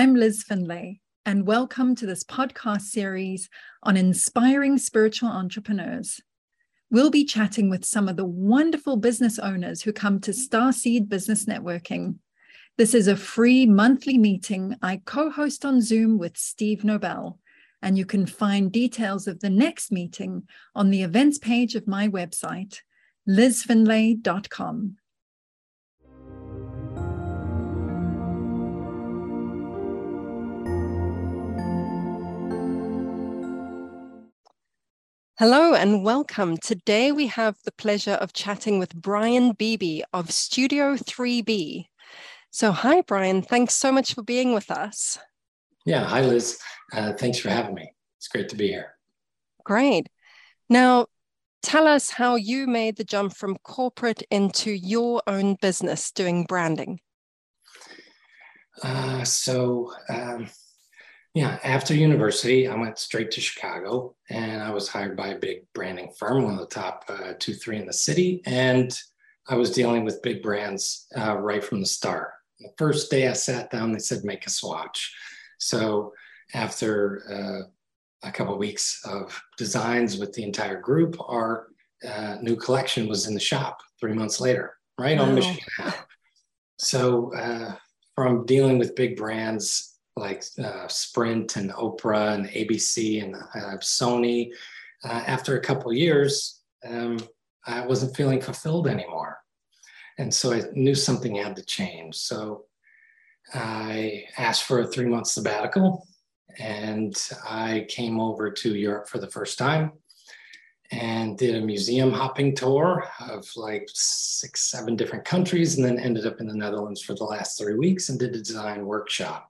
I'm Liz Findlay, and welcome to this podcast series on inspiring spiritual entrepreneurs. We'll be chatting with some of the wonderful business owners who come to Starseed Business Networking. This is a free monthly meeting I co-host on Zoom with Steve Nobel, and you can find details of the next meeting on the events page of my website, lizfindlay.com. Hello and welcome. Today we have the pleasure of chatting with Brian Bibi of Studio 3B. So hi, Brian. Thanks so much for being with us. Yeah. Hi, Liz. Thanks for having me. It's great to be here. Great. Now, tell us how you made the jump from corporate into your own business doing branding. After university, I went straight to Chicago and I was hired by a big branding firm, one of the top 2-3 in the city. And I was dealing with big brands right from the start. The first day I sat down, they said, make a swatch. So after a couple of weeks of designs with the entire group, our new collection was in the shop 3 months later, right on Michigan Ave. So from dealing with big brands, like Sprint and Oprah and ABC and Sony. After a couple of years, I wasn't feeling fulfilled anymore. And so I knew something had to change. So I asked for a 3-month sabbatical and I came over to Europe for the first time and did a museum hopping tour of like 6-7 different countries, and then ended up in the Netherlands for the last 3 weeks and did a design workshop.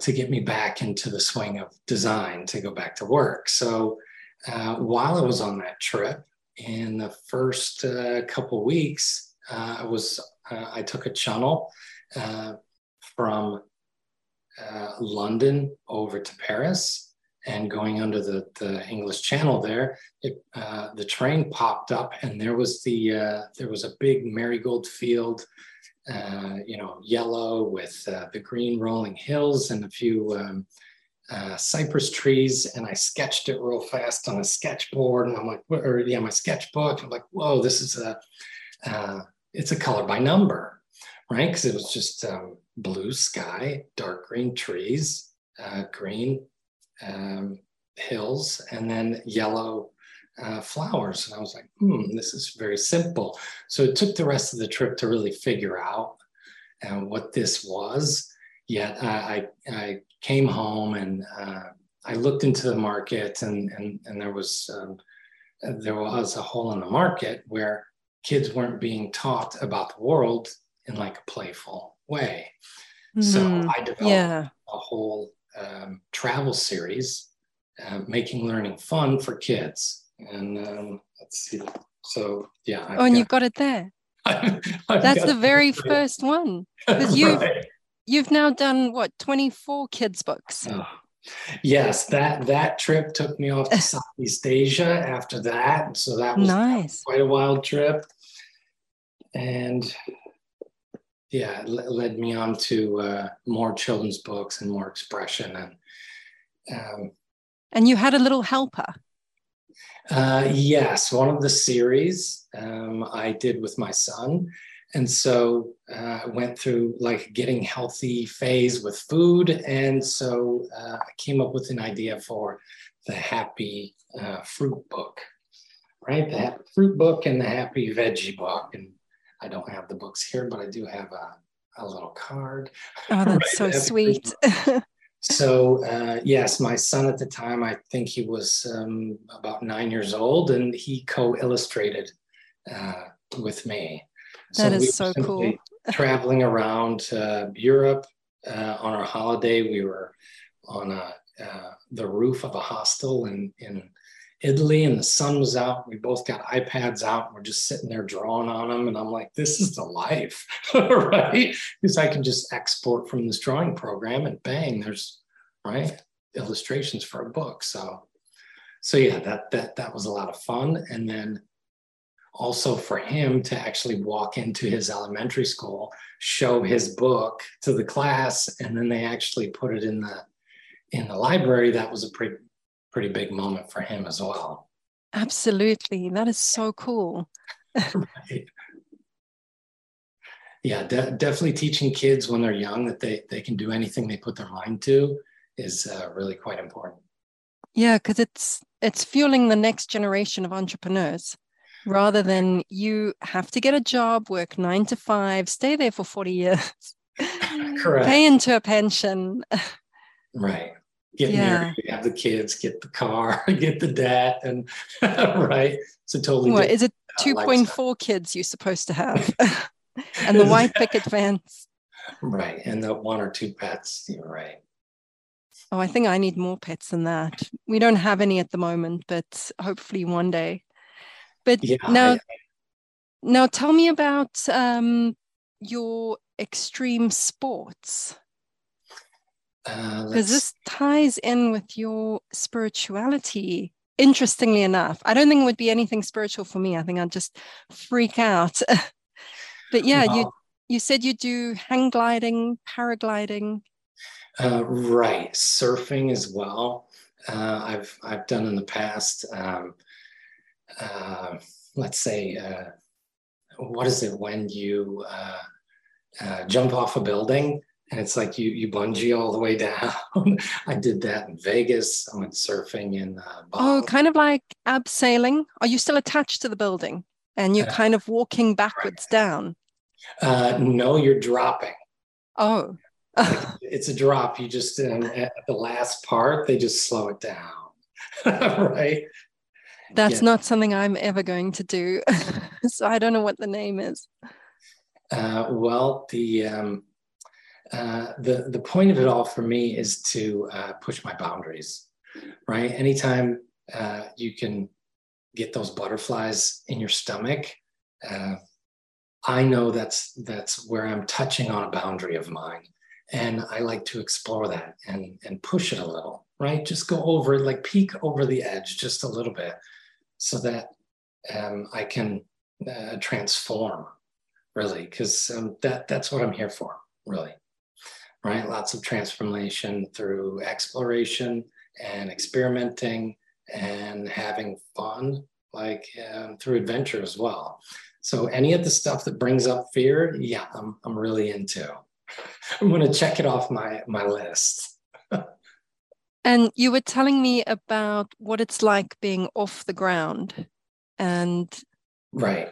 To get me back into the swing of design to go back to work. So while I was on that trip, in the first couple weeks, I took a tunnel from London over to Paris, and going under the English Channel there, the train popped up, and there was a big marigold field. Yellow with the green rolling hills and a few cypress trees. And I sketched it real fast on a sketchboard, and I'm like, my sketchbook. I'm like, whoa, this is it's a color by number, right? Because it was just blue sky, dark green trees, green hills, and then yellow flowers. And I was like, this is very simple. So it took the rest of the trip to really figure out what this was. Yet I came home and I looked into the market, and there was a hole in the market where kids weren't being taught about the world in like a playful way. So I developed a whole travel series, making learning fun for kids. And let's see. So yeah. You've got it there. That's the very first one. Because you've now done what, 24 kids books? Oh. Yes, that trip took me off to Southeast Asia after that. So that was nice. Quite a wild trip. And yeah, it led me on to more children's books and more expression. And you had a little helper. Yes, one of the series I did with my son. And so I went through like getting healthy phase with food. And so I came up with an idea for the happy fruit book, right? The happy fruit book and the happy veggie book. And I don't have the books here, but I do have a little card. Oh, that's right? So sweet. So yes, my son at the time, I think he was about 9 years old, and he co-illustrated with me. That is so cool. Traveling around Europe on our holiday, we were on the roof of a hostel in Italy, and the sun was out. We both got iPads out, and we're just sitting there drawing on them. And I'm like, this is the life, right? Because I can just export from this drawing program, and bang, there's illustrations for a book. So yeah, that was a lot of fun. And then also for him to actually walk into his elementary school, show his book to the class, and then they actually put it in the library. That was a pretty big moment for him as well. Absolutely. That is so cool. Right. Yeah, definitely teaching kids when they're young that they can do anything they put their mind to is really quite important. Yeah, because it's fueling the next generation of entrepreneurs rather than you have to get a job, work 9 to 5, stay there for 40 years, Correct. Pay into a pension. Right. Get married, have the kids, get the car, get the debt, and right. So totally. Well, is it 2.4 kids you're supposed to have, and the white picket fence? Right, and the 1 or 2 pets. You're right. Oh, I think I need more pets than that. We don't have any at the moment, but hopefully one day. But yeah, now tell me about your extreme sports. Because this ties in with your spirituality, interestingly enough. I don't think it would be anything spiritual for me. I think I'd just freak out. But yeah, well, you said you do hang gliding, paragliding. Right. Surfing as well. I've done in the past, let's say, what is it when you jump off a building? And it's like you bungee all the way down. I did that in Vegas. I went surfing in Bali. Oh, kind of like abseiling. Are you still attached to the building? And you're kind of walking backwards down? No, you're dropping. Oh. Like, it's a drop. You just, at the last part, they just slow it down. Right? That's not something I'm ever going to do. So I don't know what the name is. Well, the point of it all for me is to push my boundaries, right? Anytime you can get those butterflies in your stomach, I know that's where I'm touching on a boundary of mine. And I like to explore that and push it a little, right? Just go over it, like peek over the edge just a little bit so that I can transform, really, because that's what I'm here for, really. Right? Lots of transformation through exploration and experimenting and having fun, like through adventure as well. So any of the stuff that brings up fear, yeah, I'm really into. I'm going to check it off my list. And you were telling me about what it's like being off the ground. And right.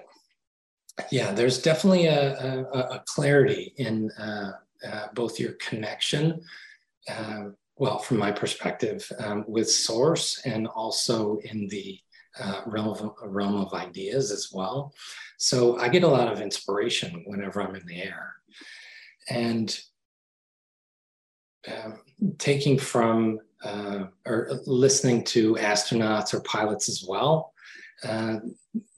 Yeah, there's definitely a clarity in both your connection, well, from my perspective, with source, and also in the realm of ideas as well. So I get a lot of inspiration whenever I'm in the air. And taking from or listening to astronauts or pilots as well,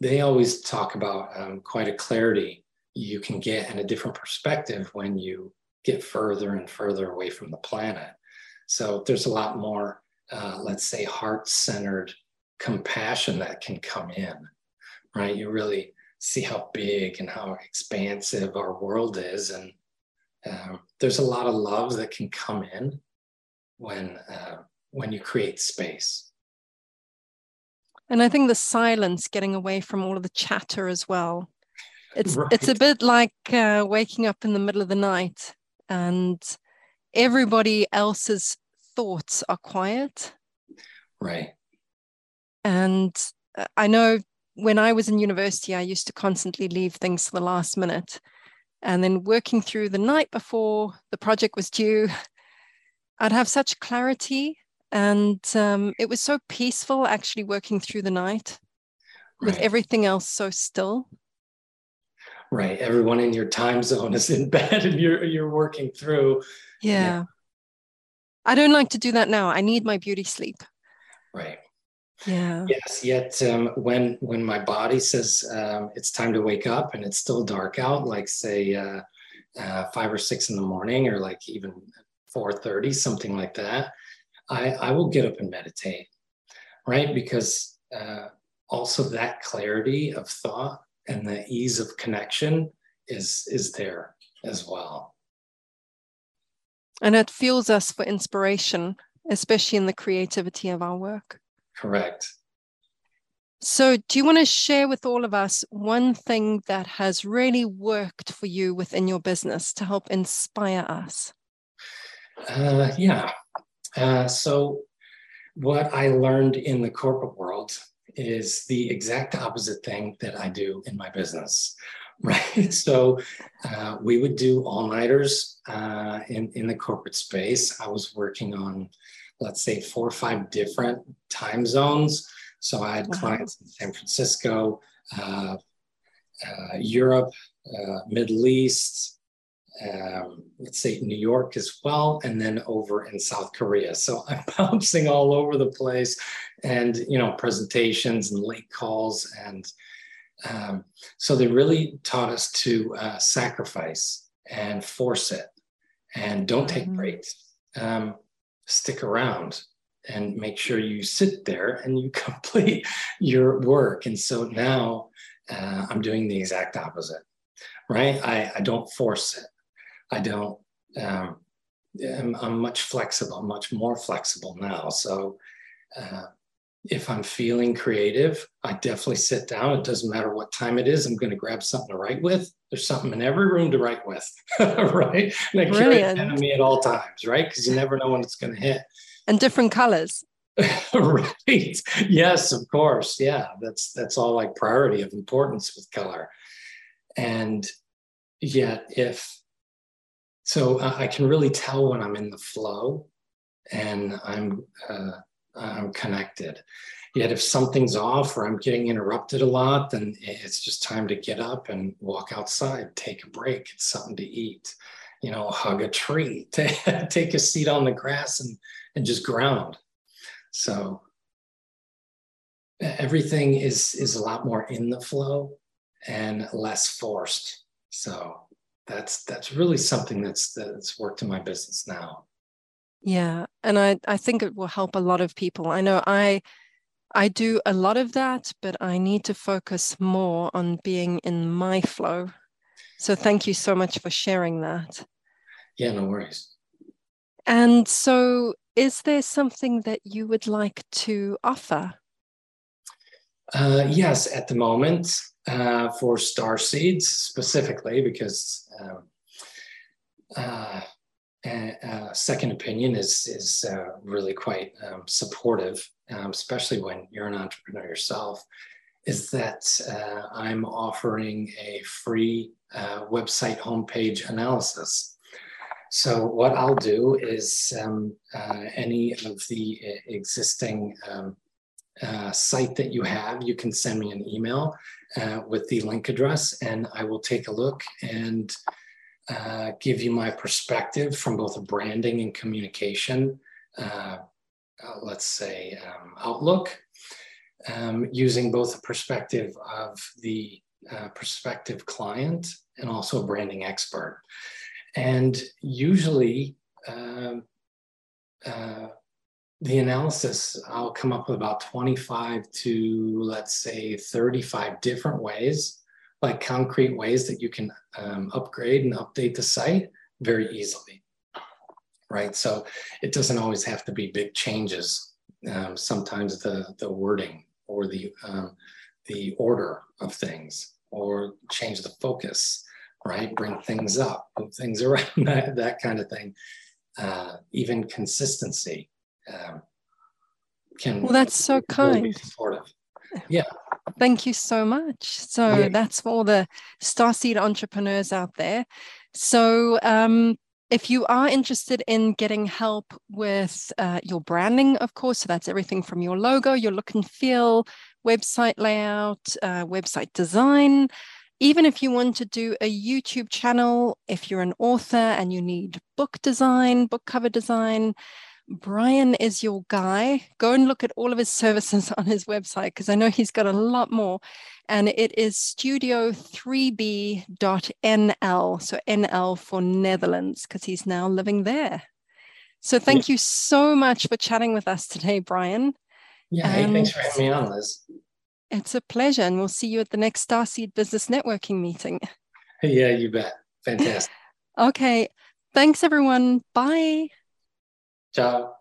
they always talk about quite a clarity you can get and a different perspective when you get further and further away from the planet. So there's a lot more, let's say, heart-centered compassion that can come in, right? You really see how big and how expansive our world is. And there's a lot of love that can come in when you create space. And I think the silence, getting away from all of the chatter as well. It's right. It's a bit like waking up in the middle of the night and everybody else's thoughts are quiet. Right. And I know when I was in university, I used to constantly leave things to the last minute. And then working through the night before the project was due, I'd have such clarity. And it was so peaceful actually working through the night with everything else so still. Right. Everyone in your time zone is in bed and you're working through. Yeah. I don't like to do that now. I need my beauty sleep. Right. Yeah. Yes. Yet when my body says it's time to wake up and it's still dark out, like say 5 or 6 in the morning, or like even 4:30, something like that, I will get up and meditate. Right. Because also that clarity of thought and the ease of connection is there as well. And it fuels us for inspiration, especially in the creativity of our work. Correct. So do you want to share with all of us one thing that has really worked for you within your business to help inspire us? So what I learned in the corporate world is the exact opposite thing that I do in my business, right? So we would do all-nighters in the corporate space. I was working on, let's say, 4 or 5 different time zones. So I had clients in San Francisco, Europe, Middle East, let's say New York as well, and then over in South Korea. So I'm bouncing all over the place and, you know, presentations and late calls. And so they really taught us to sacrifice and force it and don't take breaks, stick around. And make sure you sit there and you complete your work. And so now I'm doing the exact opposite, right? I don't force it. I don't, I'm much more flexible now. So if I'm feeling creative, I definitely sit down. It doesn't matter what time it is. I'm going to grab something to write with. There's something in every room to write with, right? And I carry it with me at all times, right? Because you never know when it's going to hit. And different colors. Right. Yes, of course. Yeah. That's all like priority of importance with color. And yet I can really tell when I'm in the flow and I'm connected. Yet if something's off or I'm getting interrupted a lot, then it's just time to get up and walk outside, take a break, get something to eat, you know, hug a tree, take a seat on the grass and just ground. So everything is a lot more in the flow and less forced. So that's really something that's worked in my business now. Yeah. And I think it will help a lot of people. I know I do a lot of that, but I need to focus more on being in my flow. So thank you so much for sharing that. Yeah, no worries. And so is there something that you would like to offer? Yes, at the moment for Starseeds specifically, because second opinion is really quite supportive, especially when you're an entrepreneur yourself, is that I'm offering a free website homepage analysis. So what I'll do is any of the existing site that you have, you can send me an email with the link address, and I will take a look and give you my perspective from both a branding and communication, let's say, outlook, using both the perspective of the prospective client and also a branding expert. And usually the analysis, I'll come up with about 25 to, let's say, 35 different ways, like concrete ways that you can upgrade and update the site very easily, right? So it doesn't always have to be big changes. Sometimes the wording or the order of things, or change the focus, right? Bring things up, move things around, that kind of thing. Even consistency can. Well, that's so kind. Really supportive. Yeah. Thank you so much. So that's for all the Starseed entrepreneurs out there. So if you are interested in getting help with your branding, of course, so that's everything from your logo, your look and feel, website layout, website design. Even if you want to do a YouTube channel, if you're an author and you need book design, book cover design, Brian is your guy. Go and look at all of his services on his website, because I know he's got a lot more. And it is studio3b.nl. So NL for Netherlands, because he's now living there. So thank you so much for chatting with us today, Brian. Yeah, hey, thanks for having me on, Liz. It's a pleasure, and we'll see you at the next Starseed Business Networking meeting. Yeah, you bet. Fantastic. Okay. Thanks, everyone. Bye. Ciao.